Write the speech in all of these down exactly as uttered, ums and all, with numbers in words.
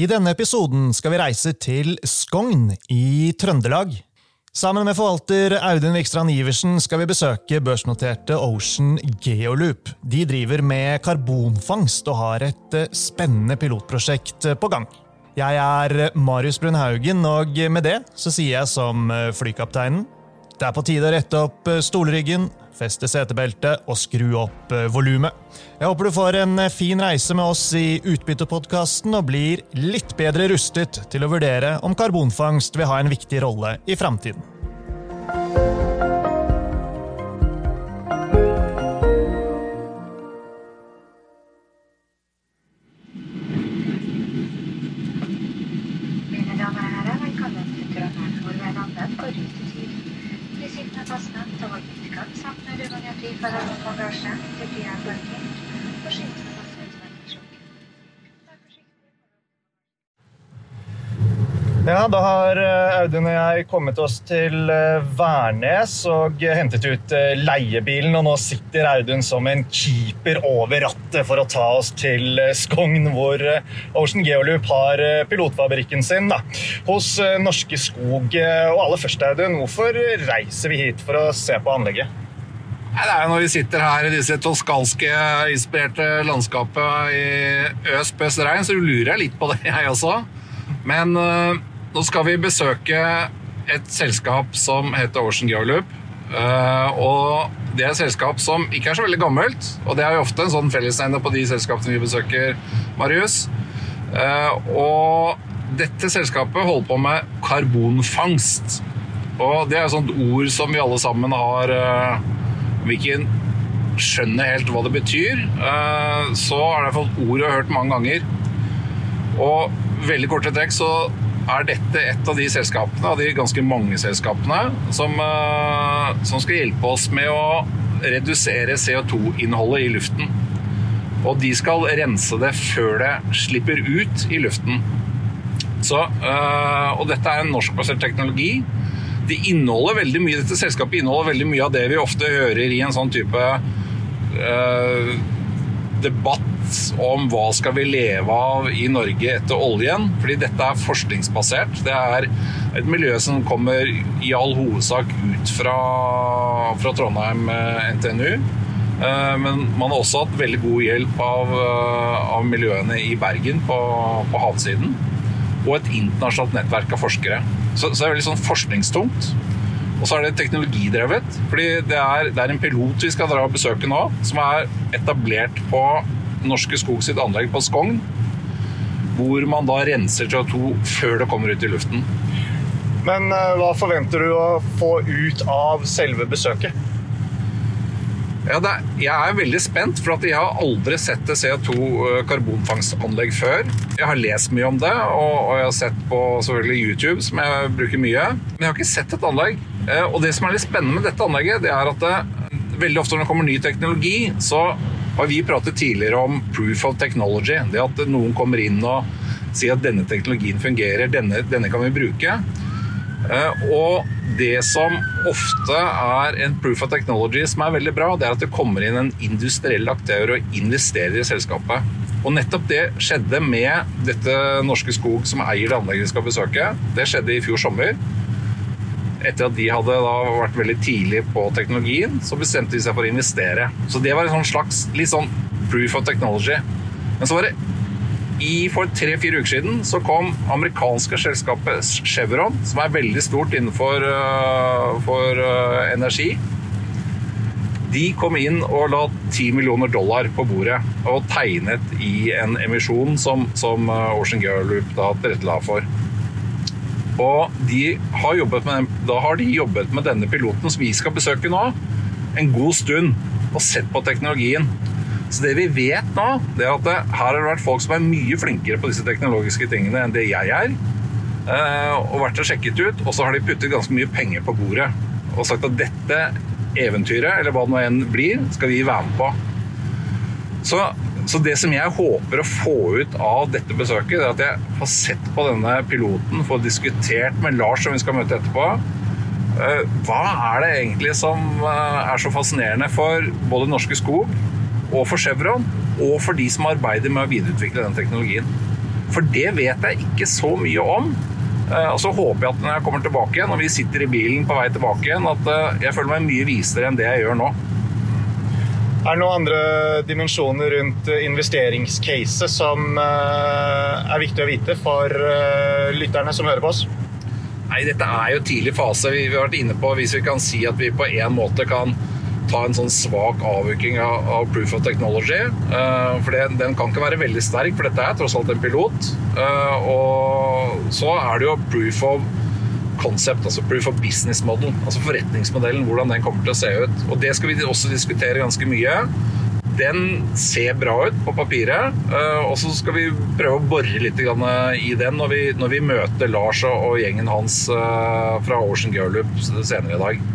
I denne episoden skal vi reise til Skogne I Trøndelag. Sammen med forvalter Audun Vikstrand Iversen skal vi besøke børsnoterte Ocean Geolup. De driver med karbonfangst og har et spennende pilotprosjekt på gang. Jeg er Marius Brunhaugen, og med det så sier jeg som flykapteinen. Det er på tide å rette opp stolryggen, feste setebeltet og skru opp volumet. Jeg håper du får en fin reise med oss I Utbyttepodkasten og blir litt bedre rustet til å vurdere om karbonfangst vil ha en viktig rolle I fremtiden. Ja, da har Audun og jeg kommet oss til Værnes og hentet ut leiebilen, og nå sitter Audun som en keeper over rattet for å ta oss til Skogne, hvor Ocean Geolup har pilotfabrikken sin da, hos Norske Skog. Og aller først, Audun, hvorfor reiser vi hit for å se på anlegget? Ja, det er jo når vi sitter her I disse toskalske-inspirerte landskapet I Øst-Pøst-Regn, så lurer jeg litt på det, jeg også. Men uh, nå skal vi besøke et selskap som heter Ocean Geolup, uh, og det er et selskap som ikke er så veldig gammelt, og det er jo ofte en sånn fellesnevner på de selskapene vi besøker, Marius. Uh, og dette selskapet holder på med karbonfangst, og det er jo sånt ord som vi alle sammen har... Uh, vi ikke skjønner helt hva det betyr, så har jeg fått ord og hørt mange ganger. Og veldig kort til trekk så er dette et av de selskapene, av de ganske mange selskapene, som, som skal hjelpe oss med å redusere CO2-innholdet I luften. Og de skal rense det før det slipper ut I luften. Så, og dette er en norskbasert teknologi, De inneholder veldig mye, dette selskapet inneholder veldig mye av det vi ofte hører I en sånn type eh, debatt om hva skal vi leve av I Norge etter oljen, fordi dette er forskningsbasert. Det er et miljø som kommer I all hovedsak ut fra, fra Trondheim N T N U, eh, men man har også hatt veldig god hjelp av, av miljøene I Bergen på, på havsiden. Og et internasjonalt nettverk av forskere. Så, så det er veldig sånn forskningstungt. Og så er det teknologidrevet, fordi det er, det er en pilot vi skal dra og besøke nå, som er etablert på Norske Skog sitt anlegg på Skogne, hvor man da renser CO2 før det kommer ut I luften. Men hva forventer du å få ut av selve besøket? Ja, det er, jeg er veldig spent, for at jeg har aldri sett et CO2-karbonfangstanlegg før. Jeg har lest mye om det, og, og jeg har sett på selvfølgelig YouTube, som jeg bruker mye. Men jeg har ikke sett et anlegg. Og det som er litt spennende med dette anlegget, det er at det, veldig ofte når det kommer ny teknologi, så har vi pratet tidligere om proof of technology. Det at noen kommer inn og sier at denne teknologien fungerer, denne, denne kan vi bruke. Og det som ofte er en proof of technology som er veldig bra, det er at det kommer inn en industriell aktør og investerer I selskapet. Og nettopp det skjedde med dette Norske Skog som eier det anlegget vi skal besøke. Det skjedde I fjor sommer. Etter at de hadde da vært veldig tidlig på teknologien, så bestemte de seg for å investere. Så det var en slags litt sånn proof of technology. Men så var det I for tre-fire uker siden så kom amerikanske selskapet Chevron, som er veldig stort innenfor uh, for, uh, energi. De kom inn og la ti millioner dollar på bordet og tegnet I en emisjon som, som Ocean Geolup da tilrettela for. Og de har jobbet med, da har de jobbet med denne piloten som vi skal besøke nå en god stund og sett på teknologien. Så det vi vet nå, det er at det, her har det vært folk som er mye flinkere på disse teknologiske tingene enn det jeg er, og vært og sjekket ut, og så har de puttet ganske mye penger på bordet, og sagt at dette eventyret, eller hva det nå enn blir, skal vi være med på. Så, så det som jeg håper å få ut av dette besøket, det er at jeg har sett på denne piloten, får diskutert med Lars som vi skal møte etterpå, hva er det egentlig som er så fascinerende for både Norske Skog, og for Chevron, og for de som arbeider med å videreutvikle den teknologien. For det vet jeg ikke så mye om. Og så håper jeg at når jeg kommer tilbake igjen, når vi sitter i bilen på vei tilbake igjen, at jeg føler meg mye visere enn det jeg gjør nå. Er det noen andre dimensjoner rundt investeringscase som er viktig å vite for lytterne som hører på oss? Nei, dette er jo tidlig fase vi har vært inne på, hvis vi kan si at vi på en måte kan ta en sånn svak avviking av proof of technology, for den kan ikke være veldig sterk, for dette er tross alt en pilot. Og så er det jo proof of concept, altså proof of business model, altså forretningsmodellen, hvordan den kommer til å se ut. Og det skal vi også diskutere ganske mye. Den ser bra ut på papiret, og så skal vi prøve å borre litt i den når vi, når vi møter Lars og gjengen hans fra Ocean Geolup senere i dag.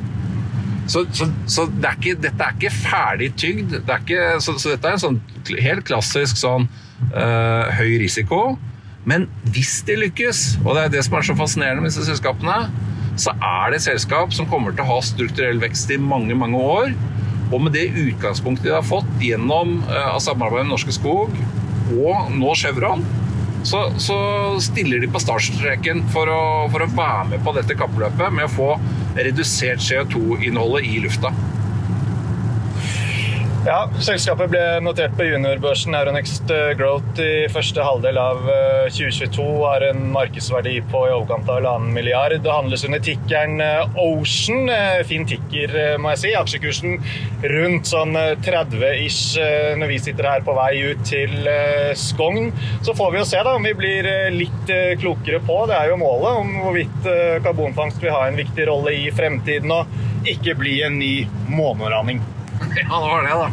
Så, så, så det er ikke, dette er ikke ferdig tygd, det er ikke, så, så dette er en sånn, helt klassisk sånn, øh, høy risiko. Men hvis det lykkes, og det er det som er så fascinerende med disse selskapene, så er det et selskap som kommer til å ha strukturell vekst i mange, mange år, og med det utgangspunktet de har fått gjennom øh, samarbeidet med Norske Skog og nå Chevron, så, så stiller de på startstreken for å, for å være med på dette kappløpet med å få redusert C O to-innholdet i lufta. Ja, selskapet ble notert på juniorbørsen Euronext Growth I første halvdel av tjue tjueto, har en markedsverdi på I overkant av halvannen milliard, og handles under tikkeren Ocean, fin tikker må jeg si, aksjekursen rundt sånn tretti-ish når vi sitter her på vei ut til Skogne. Så får vi jo se da om vi blir litt klokere på, det er jo målet, om hvorvidt karbonfangst vil ha en viktig rolle I fremtiden og ikke bli en ny månelanding. Ja, det var det da.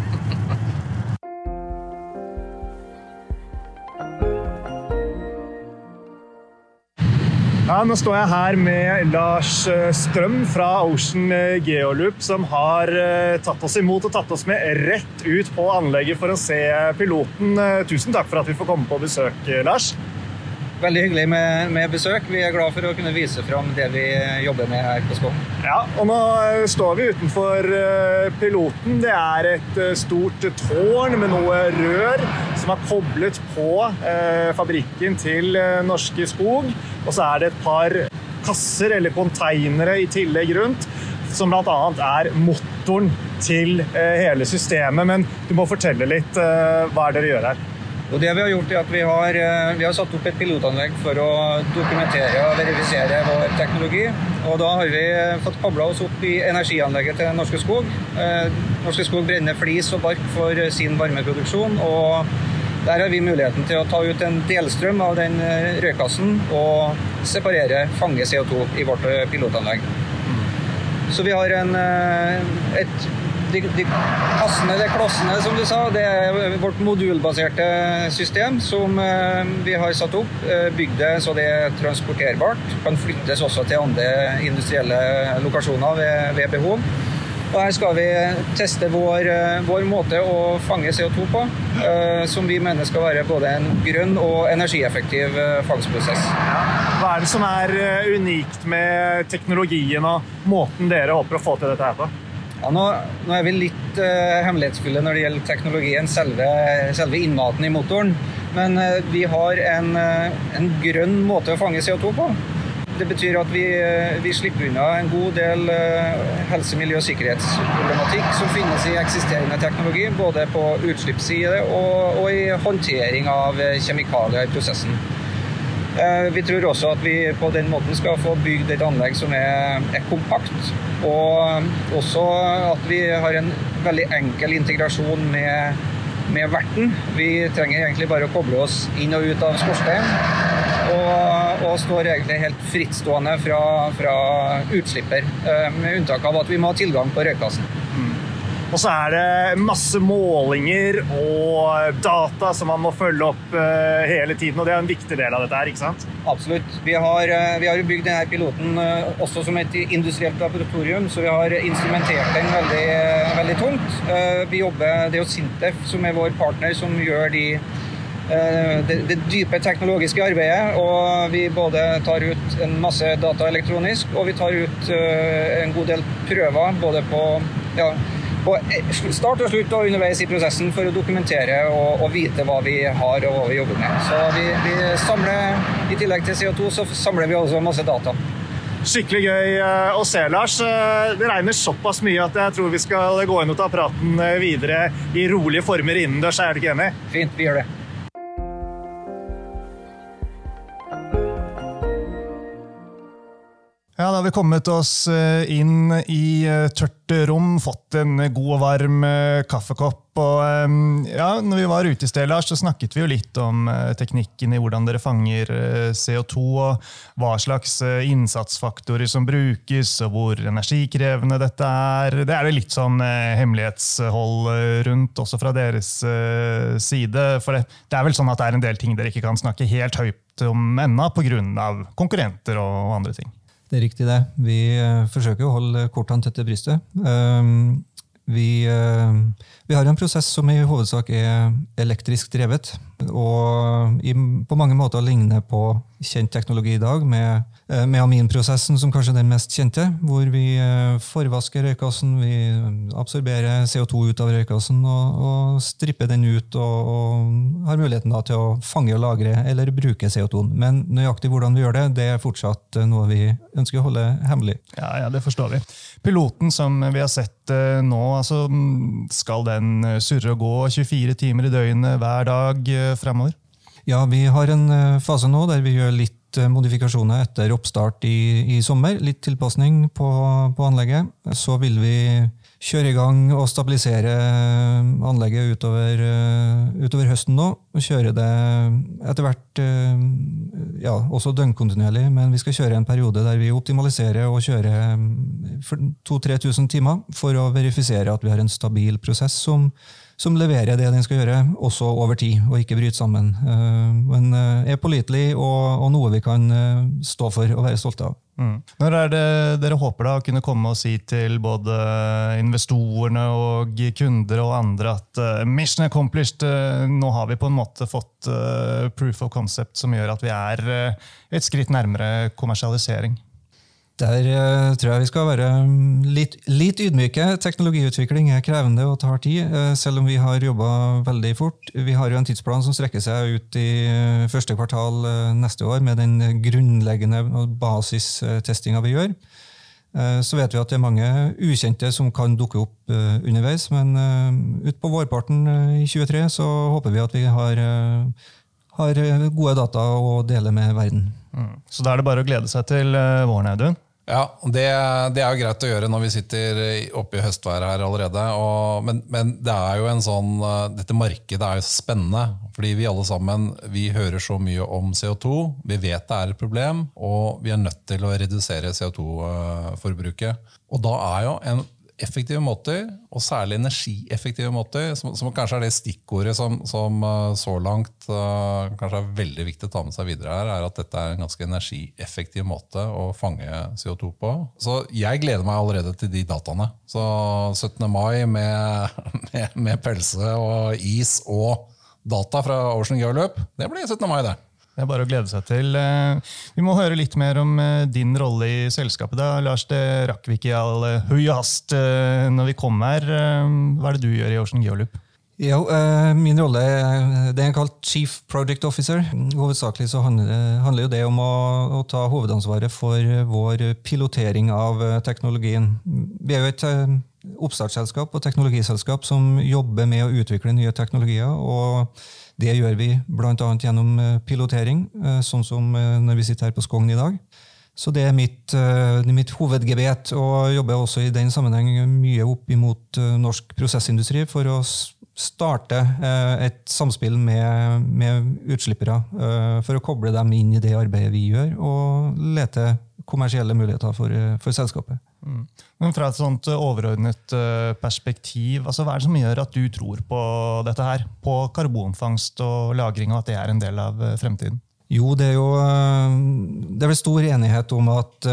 Ja, nå står jeg her med Lars Strøm fra Ocean Geolup, som har tatt oss imot og tatt oss med rett ut på anlegget for å se piloten. Tusen takk for at vi får komme på besøk, Lars. Veldig hyggelig med, med besøk. Vi er glad for å kunne vise frem det vi jobber med her på Skogne. Ja, og nå står vi utenfor piloten. Det er et stort tårn med noe rør som er koblet på eh, fabrikken til Norske Skog. Og så er det et par kasser eller konteinere I tillegg rundt, som blant annet er motoren til eh, hele systemet. Men du må fortelle litt eh, hva er det dere gjør her. Og det vi har gjort er at vi har, vi har satt opp et pilotanlegg for å dokumentere og verifisere vår teknologi. Og da har vi fått koblet oss opp I energianlegget til Norske Skog. Norske Skog brenner flis og bark for sin varmeproduksjon, og der har vi muligheten til å ta ut en delstrøm av den røykassen og separere, fange C O to I vårt pilotanlegg. Så vi har en, et... De, de kassene, de klossene, som du sa, det er vårt modulbaserte system som vi har satt opp, bygd det så det er transporterbart, kan flyttes også til andre industrielle lokasjoner ved, ved behov. Og her skal vi teste vår, vår måte å fange C O to på, som vi mener skal være både en grønn og energieffektiv fangstprosess. Hva er det som er unikt med teknologien og måten dere håper å få til dette her på? Ja, nå, nå er vi litt uh, hemmelighetsfulle når det gjelder teknologien, selve, selve innmaten I motoren. Men uh, vi har en, uh, en grønn måte å fange C O to på. Det betyr at vi, uh, vi slipper unna en god del uh, helse-, miljø- og sikkerhetsproblematikk som finnes I eksisterende teknologi, både på utslippssiden og, og I håndtering av uh, kjemikalier I prosessen. Vi tror også at vi på den måten skal få bygd et anlegg som er, er kompakt, og også at vi har en veldig enkel integrasjon med, med verten. Vi trenger egentlig bare å koble oss inn og ut av skorstein, og, og står egentlig helt frittstående fra, fra utslipper, med unntak av at vi må ha tilgang på røykassen. Og så er det masse målinger og data som man må følge opp hele tiden, og det er en viktig del av dette her, ikke sant? Absolutt. Vi har, vi har bygd denne piloten også som et industrielt laboratorium, så vi har instrumentert den veldig, veldig tungt. Vi jobber, det er jo Sintef som er vår partner som gjør de Det, det dype teknologiske arbeidet, og vi både tar ut en masse data elektronisk, og vi tar ut en god del prøver både på ja, og start og slutt og underveis I prosessen for å dokumentere og, og vite hva vi har og hva vi jobber med. Så vi, vi samler, I tillegg til CO2, så samler vi også masse data. Skikkelig gøy å se, Lars. Det regner såpass mye at jeg tror vi skal gå inn og ta praten videre I rolige former innendørs. Er du ikke enig? Fint, vi gjør det. Ja, da har vi kommet oss inn I tørt rom, fått en god og varm kaffekopp. Og ja, når vi var ute I sted, Lars, så snakket vi jo litt om teknikken I hvordan dere fanger CO2, og hva slags innsatsfaktorer som brukes, og hvor energikrevende dette er. Det er jo litt sånn hemmelighetshold rundt, også fra deres side, for det, det er vel sånn at det er en del ting dere ikke kan snakke helt høyt om ennå, på grunn av konkurrenter og andre ting. Det er riktig det. Vi forsøker å holde kortene tett I brystet. Um Vi, vi har en prosess som I hovedsak er elektrisk drevet, og I, på mange måter ligner på kjent teknologi I dag, med, med aminprosessen som kanskje er den mest kjente, hvor vi forvasker røykassen, vi absorberer CO2 ut av røykassen, og, og stripper den ut, og, og har muligheten da til å fange og lagre, eller bruke CO2. Men nøyaktig hvordan vi gjør det, det er fortsatt noe vi ønsker å holde hemmelig. Ja, ja, det forstår vi. Piloten som vi har sett nå, altså, skal den surre og gå tjuefire timer I døgnet hver dag fremover? Ja, vi har en fase nå der vi gjør litt modifikasjoner etter oppstart I, I sommer, litt tilpassning på, på anlegget. Så vil vi kjøre I gang og stabilisere anlegget utover, utover høsten nå, og kjøre det etter hvert, ja, også døgnkontinuerlig, men vi skal kjøre en periode der vi optimaliserer og kjører to til tre tusen timer for å verifisere at vi har en stabil prosess som som leverer det den skal gjøre, også over tid, og ikke bryte sammen. Men er pålitelig, og, og noe vi kan stå for og være stolte av. Mm. Når er det dere håper da å kunne komme og si til både investorene og kunder og andre at mission accomplished, nå har vi på en måte fått proof of concept som gjør at vi er et skritt nærmere kommersialisering? Der uh, tror jeg vi skal være litt, litt ydmyke. Teknologiutvikling er krevende og tar tid, uh, selv om vi har jobbet veldig fort. Vi har jo en tidsplan som strekker seg ut I uh, første kvartal uh, neste år med den grunnleggende basistestinga vi gjør. Uh, så vet vi at det er mange ukjente som kan dukke opp uh, underveis, men uh, ut på vårparten uh, I tjuetre så håper vi at vi har, uh, har gode data å dele med verden. Mm. Så da er det bare å glede seg til uh, våren, Audun? Ja, det, det er jo greit å gjøre når vi sitter oppe I høstværet her allerede, og, men, men det er jo en sånn, dette markedet er jo spennende, fordi vi alle sammen, vi hører så mye om CO2, vi vet det er et problem, og vi er nødt til å redusere CO2-forbruket. Og da er jo en effektive måter, og særlig energieffektive måter, som, som kanskje er det stikkordet som, som så langt uh, kanskje er veldig viktig å ta med seg videre her, er at dette er en ganske energieffektiv måte å fange CO2 på. Så jeg gleder meg allerede til de dataene. Så syttende mai med, med, med pølse og is og data fra Ocean Geolup, det blir syttende mai det. Det er bare å glede seg til. Vi må høre litt mer om din rolle I selskapet da. Lars, det rakk vi ikke I all høy hast når vi kom her. Hva er det du gjør I Ocean Geolup? Jo, min rolle det er kalt Chief Project Officer. Hovedsakelig så handler jo det om å, å ta hovedansvaret for vår pilotering av teknologien. Vi er jo et oppstartsselskap og teknologiselskap som jobber med å utvikle nye teknologier, og det gjør vi blant annet gjennom pilotering, sånn som når vi sitter her på Skogne I dag. Så det er mitt, det er mitt hovedgebet, og jobber også I den sammenhengen mye opp imot norsk prosessindustri for å starte et samspill med, med utslippere, for å koble dem inn I det arbeidet vi gjør, og lete kommersielle muligheter for, for selskapet. Mm. Men fra et sånt overordnet perspektiv, altså hva er det som gjør at du tror på dette her, på karbonfangst og lagring, og at det er en del av fremtiden? Jo, det er jo det er vel stor enighet om at,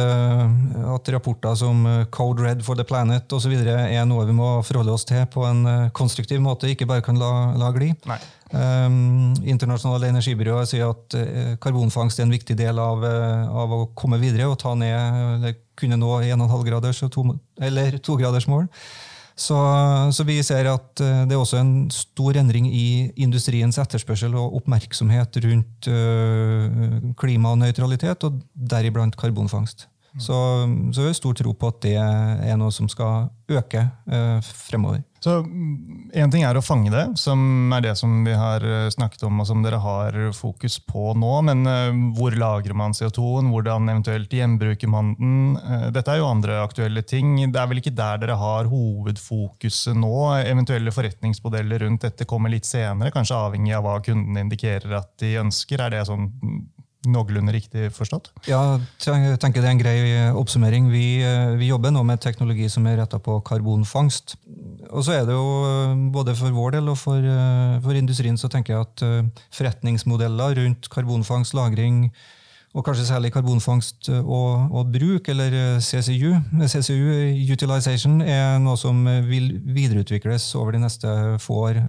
at rapporter som Code Red for the Planet og så videre er noe vi må forholde oss til på en konstruktiv måte, ikke bare kan la, la gli. Nei. Um, internasjonale energibyråer sier at uh, karbonfangst er en viktig del av, uh, av å komme videre og ta ned, eller kunne nå en komma fem graders og to, eller to graders mål. Så, så vi ser at det er også en stor endring I industriens etterspørsel og oppmerksomhet rundt uh, klima og nøytralitet, og deriblant karbonfangst. Mm. Så, så vi har stor tro på at det er noe som skal øke uh, fremover. Så en ting er å fange det, som er det som vi har snakket om og som dere har fokus på nå, men hvor lagrer man CO2-en, hvordan eventuelt gjenbruker man den? Dette er jo andre aktuelle ting. Det er vel ikke der dere har hovedfokuset nå? Eventuelle forretningsmodeller rundt dette kommer litt senere, kanskje avhengig av hva kunden indikerer at de ønsker. Er det sånn noenlunde riktig forstått? Ja, jeg tenker det er en grei oppsummering. Vi, vi jobber nå med teknologi som er rettet på karbonfangst, og så er det jo både for vår del og for, for industrien så tenker jeg at forretningsmodeller rundt karbonfangst, lagring og kanskje særlig karbonfangst og, og bruk, eller C C U, C C U utilization, er noe som vil videreutvikles over de neste få år.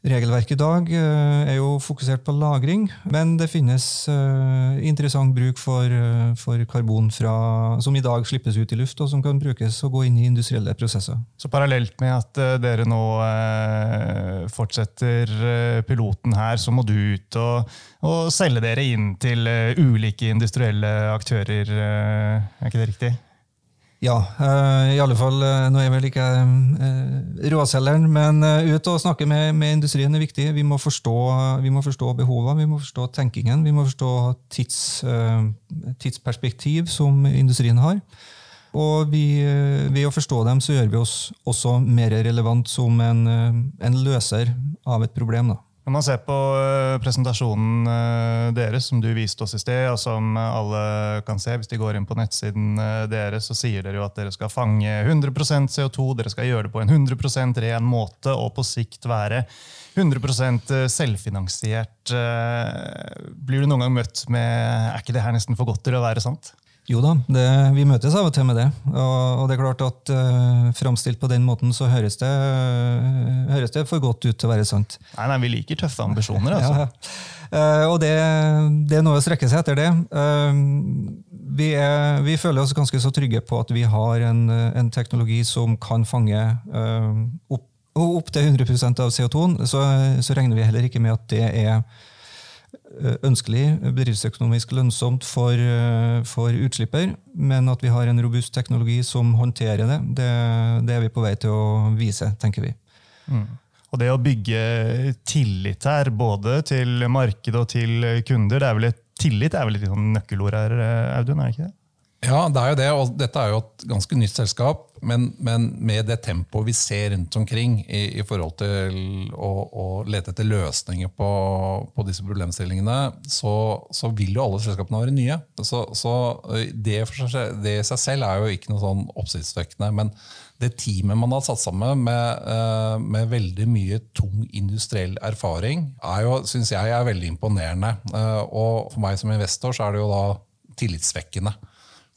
Regelverket I dag er jo fokusert på lagring, men det finnes interessant bruk for, for karbon fra, som I dag slippes ut I luft, og som kan brukes og gå inn I industrielle prosesser. Så parallelt med at dere nå fortsetter piloten her, så må du ut og, og selge dere inn til ulike industrielle aktører. Er ikke det riktig? Ja, I alle fall, nå er vel ikke råselgeren, men ut og snakke med, med industrien er viktig. Vi må forstå, vi må forstå behovet, vi må forstå tenkingen, vi må forstå tids, tidsperspektiv som industrien har. Og vi, ved å forstå dem så gjør vi oss også mer relevant som en, en løser av et problem da. Når man ser på presentasjonen deres, som du viste oss I sted, og som alle kan se hvis de går inn på nettsiden deres, så sier dere jo at dere skal fange hundre prosent CO2, dere skal gjøre det på en hundre prosent ren måte, og på sikt være hundre prosent selvfinansiert. Blir du noen gang møtt med, er ikke det her nesten for godt til å være sant? Jo da, det, vi møtes av og til med det, og, og det er klart at uh, fremstilt på den måten så høres det, uh, høres det for godt ut til å være sant. Nei, nei, vi liker tøffe ambisjoner altså. Ja, uh, og det, det er noe å strekke seg etter det. Uh, vi, er, vi føler oss ganske så trygge på at vi har en, en teknologi som kan fange uh, opp, opp til hundre prosent av CO2-en, så, så regner vi heller ikke med at det er ønskelig, bedriftsøkonomisk lønnsomt for, for utslipper, men at vi har en robust teknologi som håndterer det, det, det er vi på vei til å vise, tenker vi. Mm. Og det å bygge tillit her, både til marked og til kunder, det er vel et, tillit er vel et nøkkelord her, Audun, er det ikke det? Ja, det er jo det, og dette er jo et ganske nytt selskap, men, men med det tempo vi ser rundt omkring i, i forhold til å, å lete etter løsninger på, på disse problemstillingene, så, så vil jo alle selskapene være nye. Så, så det, seg, det I seg selv er jo ikke noe sånn oppsiktsvekkende, men det teamet man har satt sammen med, med veldig mye tung industriell erfaring, er jo, synes jeg er veldig imponerende. Og for meg som investor så er det jo da tillitsvekkende.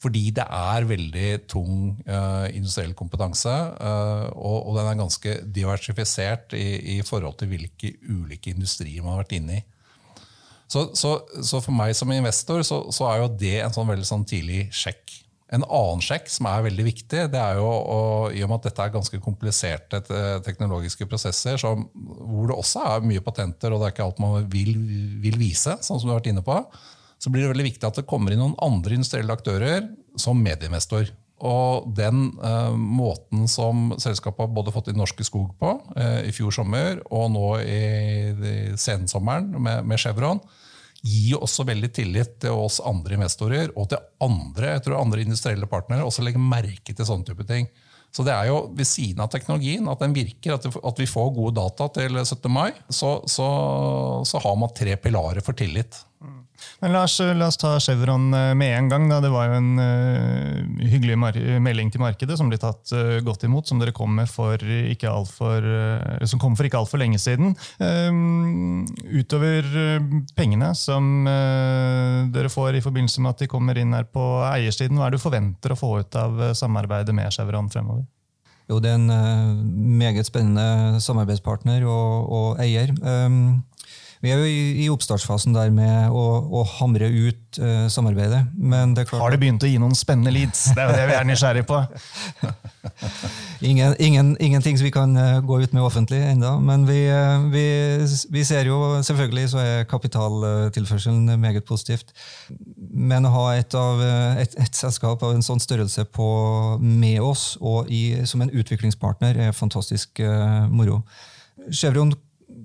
Fordi det er veldig tung uh, industriell kompetanse, uh, og, og den er ganske diversifisert i, i forhold til hvilke ulike industrier man har vært inne I. Så, så, så for meg som investor så, så er jo det en sånn veldig sånn tidlig sjekk. En annen sjekk som er veldig viktig, det er jo, og, i og med at dette er ganske kompliserte teknologiske prosesser, som, hvor det også er mye patenter, og det er ikke alt man vil, vil vise, sånn som du har vært inne på, så blir det veldig viktig at det kommer inn noen andre industrielle aktører som medieinvestor. Og den eh, måten som selskapet har både fått I Norske Skog på eh, I fjor sommer, og nå I, I sensommeren med, med Chevron, gir også veldig tillit til oss andre investorer, og til andre, jeg tror andre industrielle partnere, også legger merke til sånne type ting. Så det er jo ved siden av teknologien, at den virker, at vi får gode data til syttende mai, så, så, så har man tre pilarer for tillit. Men Lars, la oss ta Chevron med en gang. Da. Det var jo en uh, hyggelig mar- melding til markedet som ble tatt uh, godt imot, som dere kom med for ikke alt for, uh, som kom for ikke alt for lenge siden. Um, utover uh, pengene som uh, dere får I forbindelse med at de kommer inn her på eiersiden, hva er det du forventer å få ut av samarbeidet med Chevron fremover? Jo, det er en uh, meget spennende samarbeidspartner og, og eier. Um, Vi er jo i, I oppstartsfasen der med å, å hamre ut uh, samarbeidet, men det er klart... Har det begynt å gi noen spennende leads? Det er jo det vi er nysgjerrig på. ingen, ingen, ingenting som vi kan gå ut med offentlig enda, men vi, vi, vi ser jo, selvfølgelig så er kapitaltilførselen meget positivt, men å ha et, av, et, et selskap av en sånn størrelse på, med oss, og i, som en utviklingspartner, er fantastisk uh, moro. Chevron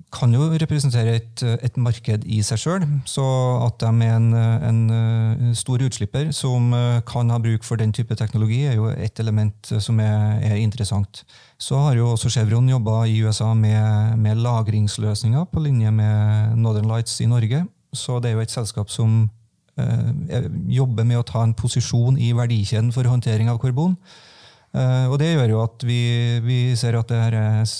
kan jo representere et, et marked I seg selv, så at de er en, en stor utslipper som kan ha bruk for den type teknologi er jo et element som er, er interessant. Så har jo også Chevron jobbet I USA med, med lagringsløsninger på linje med Northern Lights I Norge, så det er jo et selskap som eh, jobber med å ta en posisjon I verdikjeden for håndtering av karbon. Uh, og det gjør jo at vi, vi ser at det her er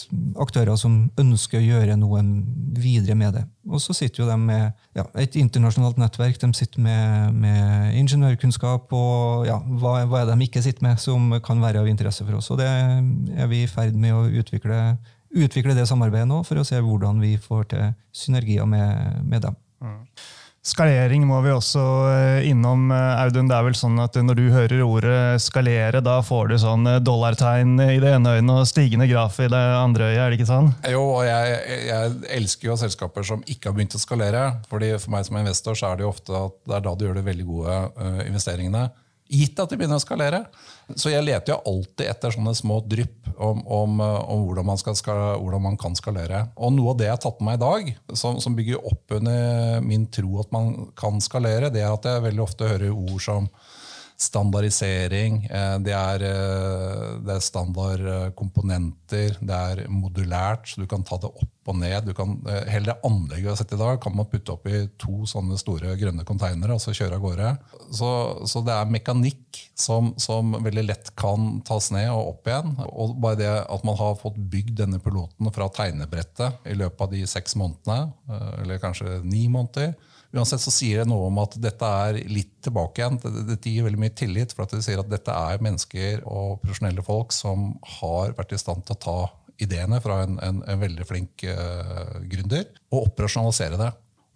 aktører som ønsker å gjøre noen videre med det. Og så sitter jo de med ja, et internasjonalt nettverk, de sitter med, med ingeniørkunnskap og ja, hva, hva er det de ikke sitter med som kan være av interesse for oss. Og det er vi I ferd med å utvikle, utvikle det samarbeidet nå for å se hvordan vi får til synergier med, med dem. Mm. Skalering må vi også innom, Audun. Det er vel sånn at når du hører ordet skalere, da får du sånn dollartegn I det ene øyne og stigende graf I det andre øyet, er det ikke sånn? Jo, og jeg, jeg elsker jo selskaper som ikke har begynt å skalere, fordi for meg som investor så er det jo ofte at det er da du gjør de veldig gode investeringene, gitt at de begynner å skalere. Så jeg leter jo alltid etter sånne små drypp om, om, om hvordan, man skal, hvordan man kan skalere. Og noe av det jeg har tatt med meg I dag, som, som bygger opp under min tro at man kan skalere, det er at jeg veldig ofte hører ord som standardisering, det er, det er standardkomponenter, det er modulært, så du kan ta det opp og ned. Du kan, hele det anlegget vi har sett I dag kan man putte opp I to sånne store grønne containere, og så kjøre av gårde. Så, så det er mekanikk som, som veldig lett kan tas ned og opp igjen. Og bare det at man har fått bygd denne piloten fra tegnebrettet I løpet av de seks månedene, eller kanskje ni måneder, Uansett så sier det noe om at dette er litt tilbake igjen. Dette gir veldig mye tillit, for at de sier at dette er mennesker og profesjonelle folk som har vært I stand til å ta ideene fra en, en, en veldig flink uh, gründer, og operasjonalisere det.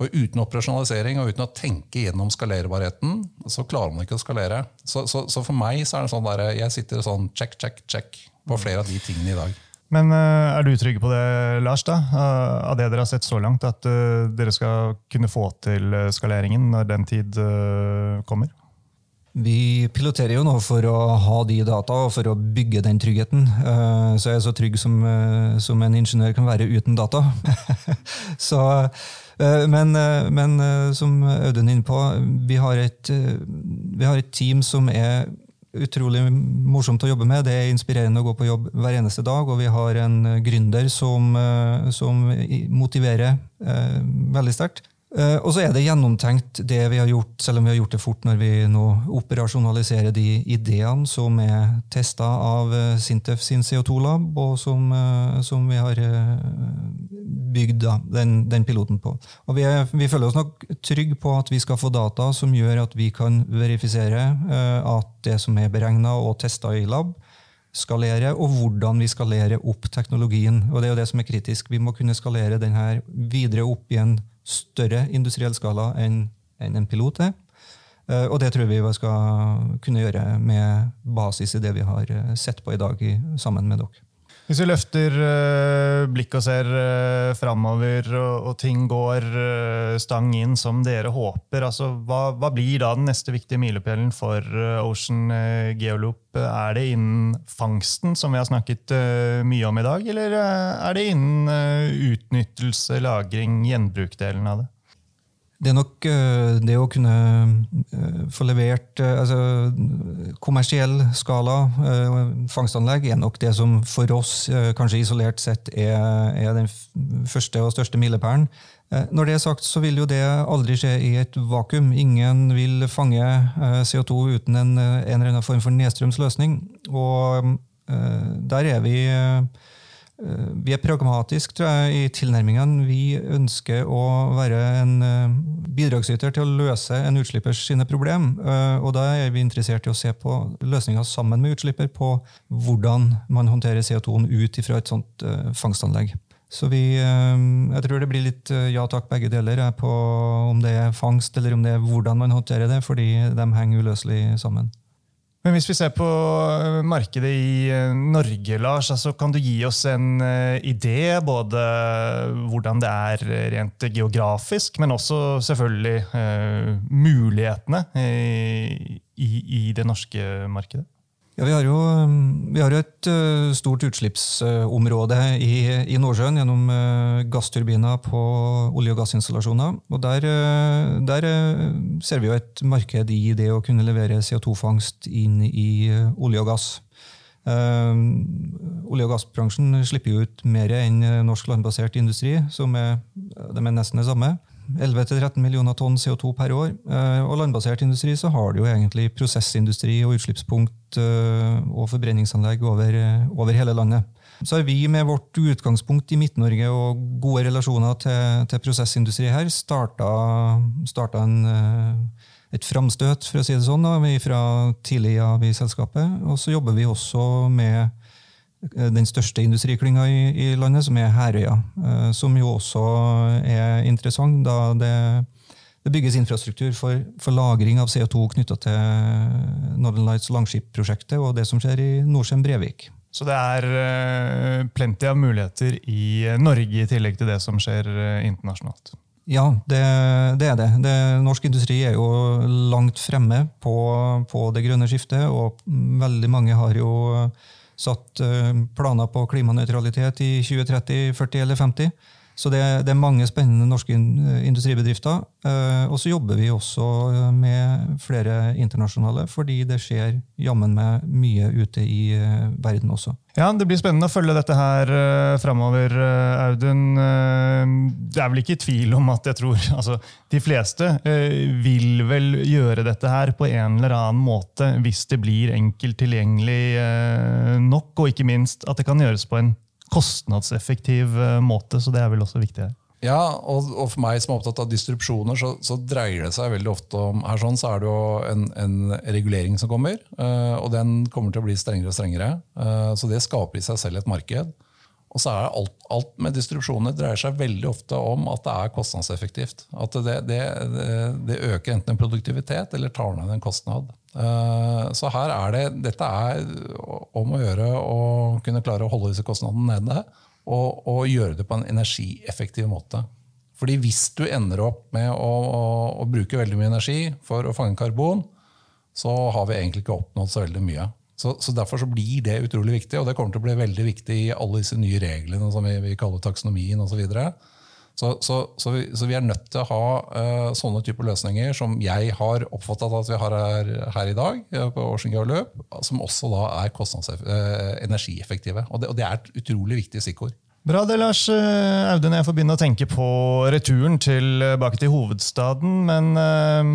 Og uten operasjonalisering og uten å tenke gjennom skalerbarheten, så klarer man ikke å skalere. Så, så, så for meg så er det sånn der, jeg sitter sånn check, check, check på flere av de tingene I dag. Men er du trygg på det, Lars, da? Av det dere har sett så langt, at dere skal kunne få til skaleringen når den tid kommer? Vi piloterer jo nå for å ha de data og for å bygge den tryggheten. Så jeg er så trygg som, som en ingeniør kan være uten data. så, men, men som Audun er inne på, vi har, et, vi har et team som er utrolig morsomt å jobbe med. Det er inspirerende å gå på jobb hver eneste dag, og vi har en gründer som, som motiverer eh, veldig sterkt. Eh, og så er det gjennomtenkt det vi har gjort, selv om vi har gjort det fort når vi nå operasjonaliserer de ideene som er testet av Sintef sin CO2-lab, og som, eh, som vi har bygd da, den, den piloten på. Og vi, er, vi føler oss nok trygg på at vi skal få data som gjør at vi kan verifisere eh, at det som er beregnet og testet I lab, skalere, og hvordan vi skalerer opp teknologien. Og det er jo det som er kritisk. Vi må kunne skalere den her videre opp I en større industriell skala enn en pilot er. Og det tror vi vi skal kunne gjøre med basis I det vi har sett på I dag sammen med dere. Hvis vi løfter blikk og ser fremover, og ting går stang inn som dere håper, altså, hva, hva blir da den neste viktige milepælen for Ocean Geolup? Er det innen fangsten, som vi har snakket mye om I dag, eller er det innen utnyttelse, lagring, gjenbrukdelen av det? Det er nok det å kunne få levert altså, kommersiell skala fangstanlegg er nok det som for oss kanskje isolert sett er, er den første og største milepæren. Når det er sagt så vil jo det aldri skje I et vakuum. Ingen vil fange CO2 uten en, en eller annen form for nedstrømsløsning. Og der er vi... Vi er pragmatisk, tror jeg, I tilnærmingen. Vi ønsker å være en bidragsyter til å løse en utslippers sine problem, og da er vi interessert I å se på løsninger sammen med utslipper på hvordan man håndterer CO2-en ut fra et sånt fangstanlegg. Så vi, jeg tror det blir litt ja takk begge deler på om det er fangst eller om det er hvordan man håndterer det, fordi de henger uløselig sammen. Men hvis vi ser på markedet I Norge, Lars, så kan du gi oss en idé, både hvordan det er rent geografisk, men også selvfølgelig uh, mulighetene I, I det norske markedet? Ja, vi har jo vi har et stort utslippsområde I, I Nordsjøen gjennom gassturbiner på olje- og gassinstallasjoner, og der, der ser vi jo et marked I det å kunne levere CO2-fangst inn I olje og gass. Um, olje- og gassbransjen slipper jo ut mer enn norsk landbasert industri, som er, de er nesten det samme. elleve til tretten millioner tonn CO2 per år, og landbasert industri så har det jo egentlig prosessindustri og utslippspunkt og forbrenningsanlegg over, over hele landet. Så har vi med vårt utgangspunkt I Midt-Norge og gode relasjoner til, til prosessindustri her startet, startet en, et framstøt, for å si det sånn, da, fra tidlig av I selskapet, og så jobber vi også med den største industriklynga I, I landet, som er Herøya, som jo også er interessant, da det, det bygges infrastruktur for, for lagring av CO2 knyttet til Northern Lights Langskip-prosjektet og det som skjer I Nordsjøen-Brevik. Så det er plenty av muligheter I Norge I tillegg til det som skjer internasjonalt? Ja, det, det er det. det. Norsk industri er jo langt fremme på, på det grønne skiftet, og veldig mange har jo satt planer på klimaneutralitet I tjue tretti, førti eller femti. Så det, det er mange spennende norske industribedrifter. Og så jobber vi også med flere internasjonale, fordi det skjer jammen med mye ute I verden også. Ja, det blir spennende å følge dette her fremover, Audun. Det er vel ikke I tvil om at jeg tror altså, de fleste vil vel gjøre dette her på en eller annen måte hvis det blir enkelt tilgjengelig nok, og ikke minst at det kan gjøres på en kostnadseffektiv måte, så det er vel også viktig her. Ja, og, og for meg som er opptatt av distribusjoner, så, så dreier det seg veldig ofte om, her sånn, så er det jo en, en regulering som kommer, og den kommer til å bli strengere og strengere, så det skaper I seg selv et marked. Og så er alt, alt med distribusjoner dreier seg veldig ofte om at det er kostnadseffektivt, at det, det, det, det øker enten en produktivitet eller tar ned en kostnad. Så her er det, dette er om å gjøre og kunne klare å holde disse kostnadene nede, og, og gjøre det på en energieffektiv måte. Fordi hvis du ender opp med å, å, å bruke veldig mye energi for å fange karbon, så har vi egentlig ikke oppnått så veldig mye. Så, så derfor så blir det utrolig viktig, og det kommer til å bli veldig viktig I alle disse nye reglene som vi, vi kaller taksonomien og så videre. Så, så, så, vi, så vi er nødt til å ha uh, sånne typer løsninger som jeg har oppfattet at vi har her, her I dag, på Ocean Geolup, som også da er uh, energieffektive. Og det, og det er et utrolig viktig stikkord. Bra det, Lars. Audun, jeg får begynne å tenke på returen tilbake til hovedstaden, men uh,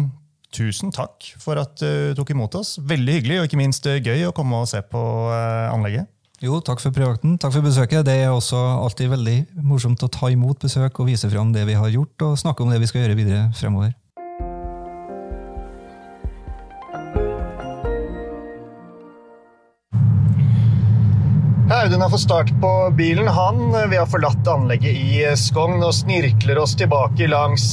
tusen takk for at du tok imot oss. Veldig hyggelig, og ikke minst gøy å komme og se på uh, anlegget. Jo, takk for prøvakten. Takk for besøket. Det er også alltid veldig morsomt å ta imot besøk og vise frem det vi har gjort og snakke om det vi skal gjøre videre fremover. Audun har fått start på bilen. Han, vi har forlatt anlegget I Skogne og snirkler oss tilbake langs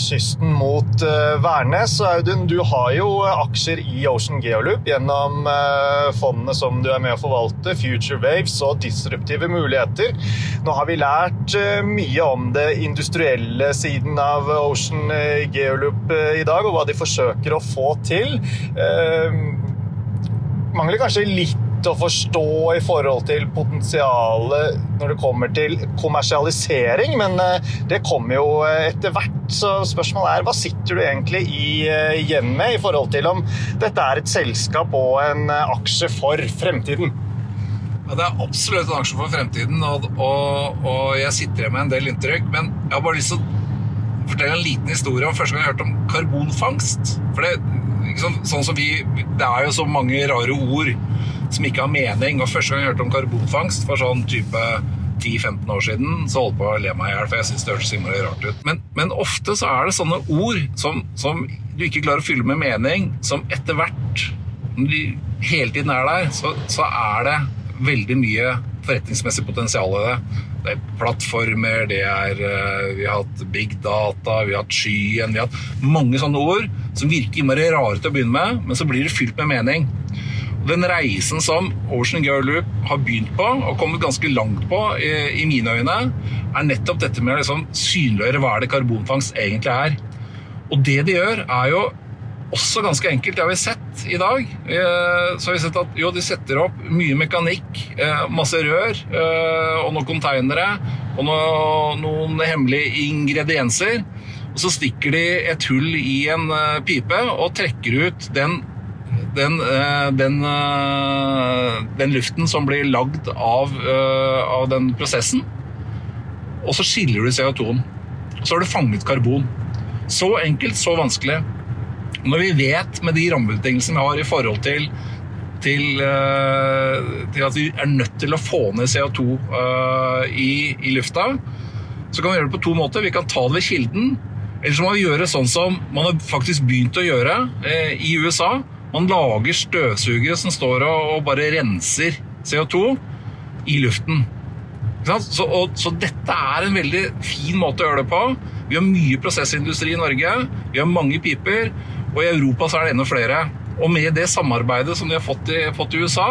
kysten mot Værnes. Audun, du har jo aksjer I Ocean Geolup gjennom fondene som du er med å forvalte, Future Waves og disruptive muligheter. Nå har vi lært mye om det industrielle siden av Ocean Geolup I dag, og hva de forsøker å få til. Mangler kanskje litt å forstå I forhold til potensialet når det kommer til kommersialisering, men det kommer jo etter hvert. Så spørsmålet er, hva sitter du egentlig igjen med I forhold til om dette er et selskap og en aksje for fremtiden? Ja, det er absolutt en aksje for fremtiden, og, og, og jeg sitter med en del inntrykk, men jeg har bare lyst til å fortelle en liten historie om første gang jeg har hørt om karbonfangst. For det, sånn, sånn som vi, det er jo så mange rare ord som ikke har mening, og første gang jeg hørte om karbonfangst for sånn type ti til femten år siden, så holdt på å le meg I hjel, for jeg synes det høres simmelig rart ut. Men, men ofte så er det sånne ord som, som du ikke klarer å fylle med mening, som etter hvert, når de hele tiden er der, så, så er det veldig mye forretningsmessig potensial I det. Det er plattformer, det er, vi har hatt big data, vi har hatt skyen, vi har hatt mange sånne ord som virker mer rare til å begynne med, men så blir det fylt med mening. Og den reisen som Ocean Geolup har begynt på, og kommet ganske langt på I, I mine øyne, er nettopp dette med å liksom synliggjøre hva er det karbonfangst egentlig er. Og det de gjør er jo også ganske enkelt, det har vi sett I dag, så har vi sett at jo, de setter opp mye mekanikk, masse rør og noen containere og noen hemmelige ingredienser, og så stikker de et hull I en pipe og trekker ut den, den, den, den luften som blir lagd av, av den prosessen, og så skiller du CO2-en, og så har du fanget karbon. Så enkelt, så vanskelig. Når vi vet med de rammebetingelsene vi har I forhold til, til, til at vi er nødt til å få ned CO2 uh, i, I lufta, så kan vi gjøre det på to måter. Vi kan ta det ved kilden, eller så må vi gjøre sånn som man har faktisk begynt å gjøre eh, I USA. Man lager støvsugere som står og, og bare renser CO2 I luften. Så, og, så dette er en veldig fin måte å gjøre det på. Vi har mye prosessindustri I Norge, vi har mange piper, og I Europa så er det enda flere. Og med det samarbeidet som de har fått I, fått I USA,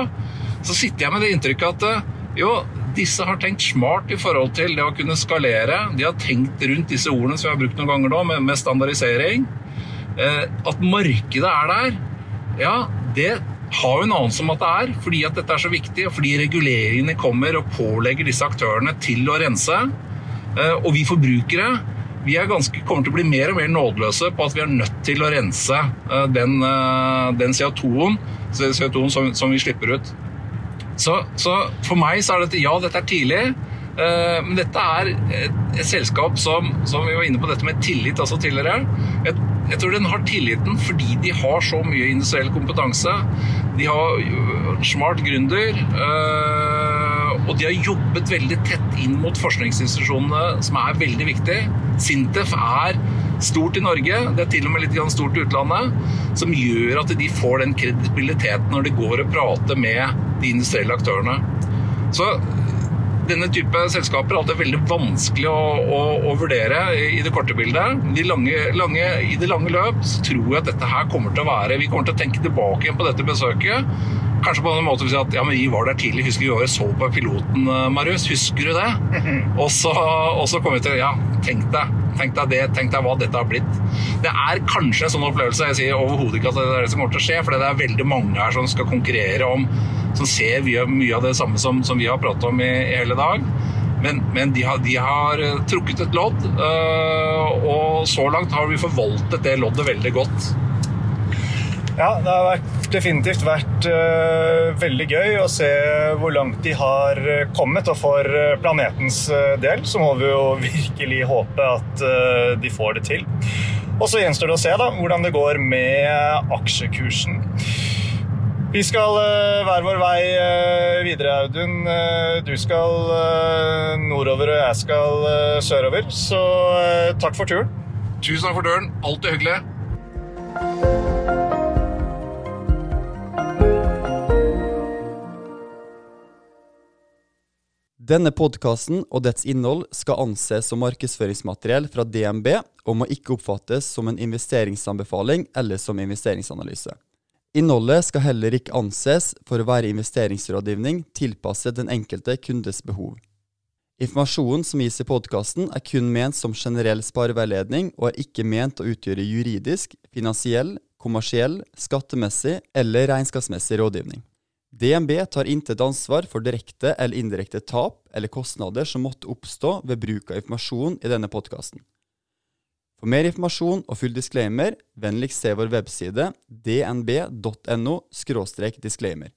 så sitter jeg med det inntrykket at jo, disse har tenkt smart I forhold til det å kunne skalere. De har tenkt rundt disse ordene som vi har brukt noen ganger nå, med, med standardisering. Eh, at markedet er der, ja, det har jo en annen som at det er, fordi at dette er så viktig, og fordi reguleringene kommer og pålegger disse aktørene til å rense. Eh, og vi forbrukere, Vi er ganske, kommer til å bli mer og mer nådeløse på at vi er nødt til å rense den, den CO2-en, CO2-en som, som vi slipper ut. Så, så for meg så er dette, ja, dette er tidlig, men dette er et, et selskap som, som vi var inne på dette med tillit altså tidligere. Jeg, jeg tror den har tilliten fordi de har så mye industriell kompetanse, de har smart gründer, og de har jobbet veldig tett inn mot forskningsinstitusjonene, som er veldig viktig. Sintef er stort I Norge, det er til og med litt stort I utlandet, som gjør at de får den kredibiliteten når de går og prater med de industrielle aktørene. Så denne type selskaper er alltid veldig vanskelig å, å, å vurdere I det korte bildet. De lange, lange, I det lange løp så tror jeg at dette her kommer til å være, vi kommer til å tenke tilbake igjen på dette besøket, Kanskje på en måte vi sier at ja, men vi var der tidlig, husker vi var så på piloten, Marius, husker du det? Og så, og så kom vi til, ja, tenk deg, tenk deg det, tenk deg hva dette har blitt. Det er kanskje en sånn opplevelse, jeg sier overhodet ikke at det er det som kommer til å skje, for det er veldig mange her som skal konkurrere om, som ser mye av det samme som, som vi har pratet om I, I hele dag. Men, men de, har, de har trukket et lodd, øh, og så langt har vi forvaltet det loddet veldig godt. Ja, det har vært, definitivt vært uh, veldig gøy å se hvor langt de har kommet, og for planetens del så må vi jo virkelig håpe at uh, de får det til. Og så gjenstår det å se da, hvordan det går med aksjekursen. Vi skal uh, være vår vei uh, videre, Audun. Uh, du skal uh, nordover, og jeg skal uh, sørover, så uh, takk for turen. Tusen takk for turen, alltid hyggelig. Denne podcasten og dets innhold skal anses som markedsføringsmateriell fra DNB og må ikke oppfattes som en investeringsanbefaling eller som investeringsanalyse. Innholdet skal heller ikke anses for å være investeringsrådgivning tilpasset den enkelte kundes behov. Informasjonen som gis I podcasten er kun ment som generell spareveiledning og er ikke ment å utgjøre juridisk, finansiell, kommersiell, skattemessig eller regnskapsmessig rådgivning. DNB tar intet ansvar for direkte eller indirekte tap eller kostnader som måtte oppstå ved bruk av informasjon I denne podcasten. For mer informasjon og full disclaimer, vennligst se vår webside dnb.no skråstrek disclaimer.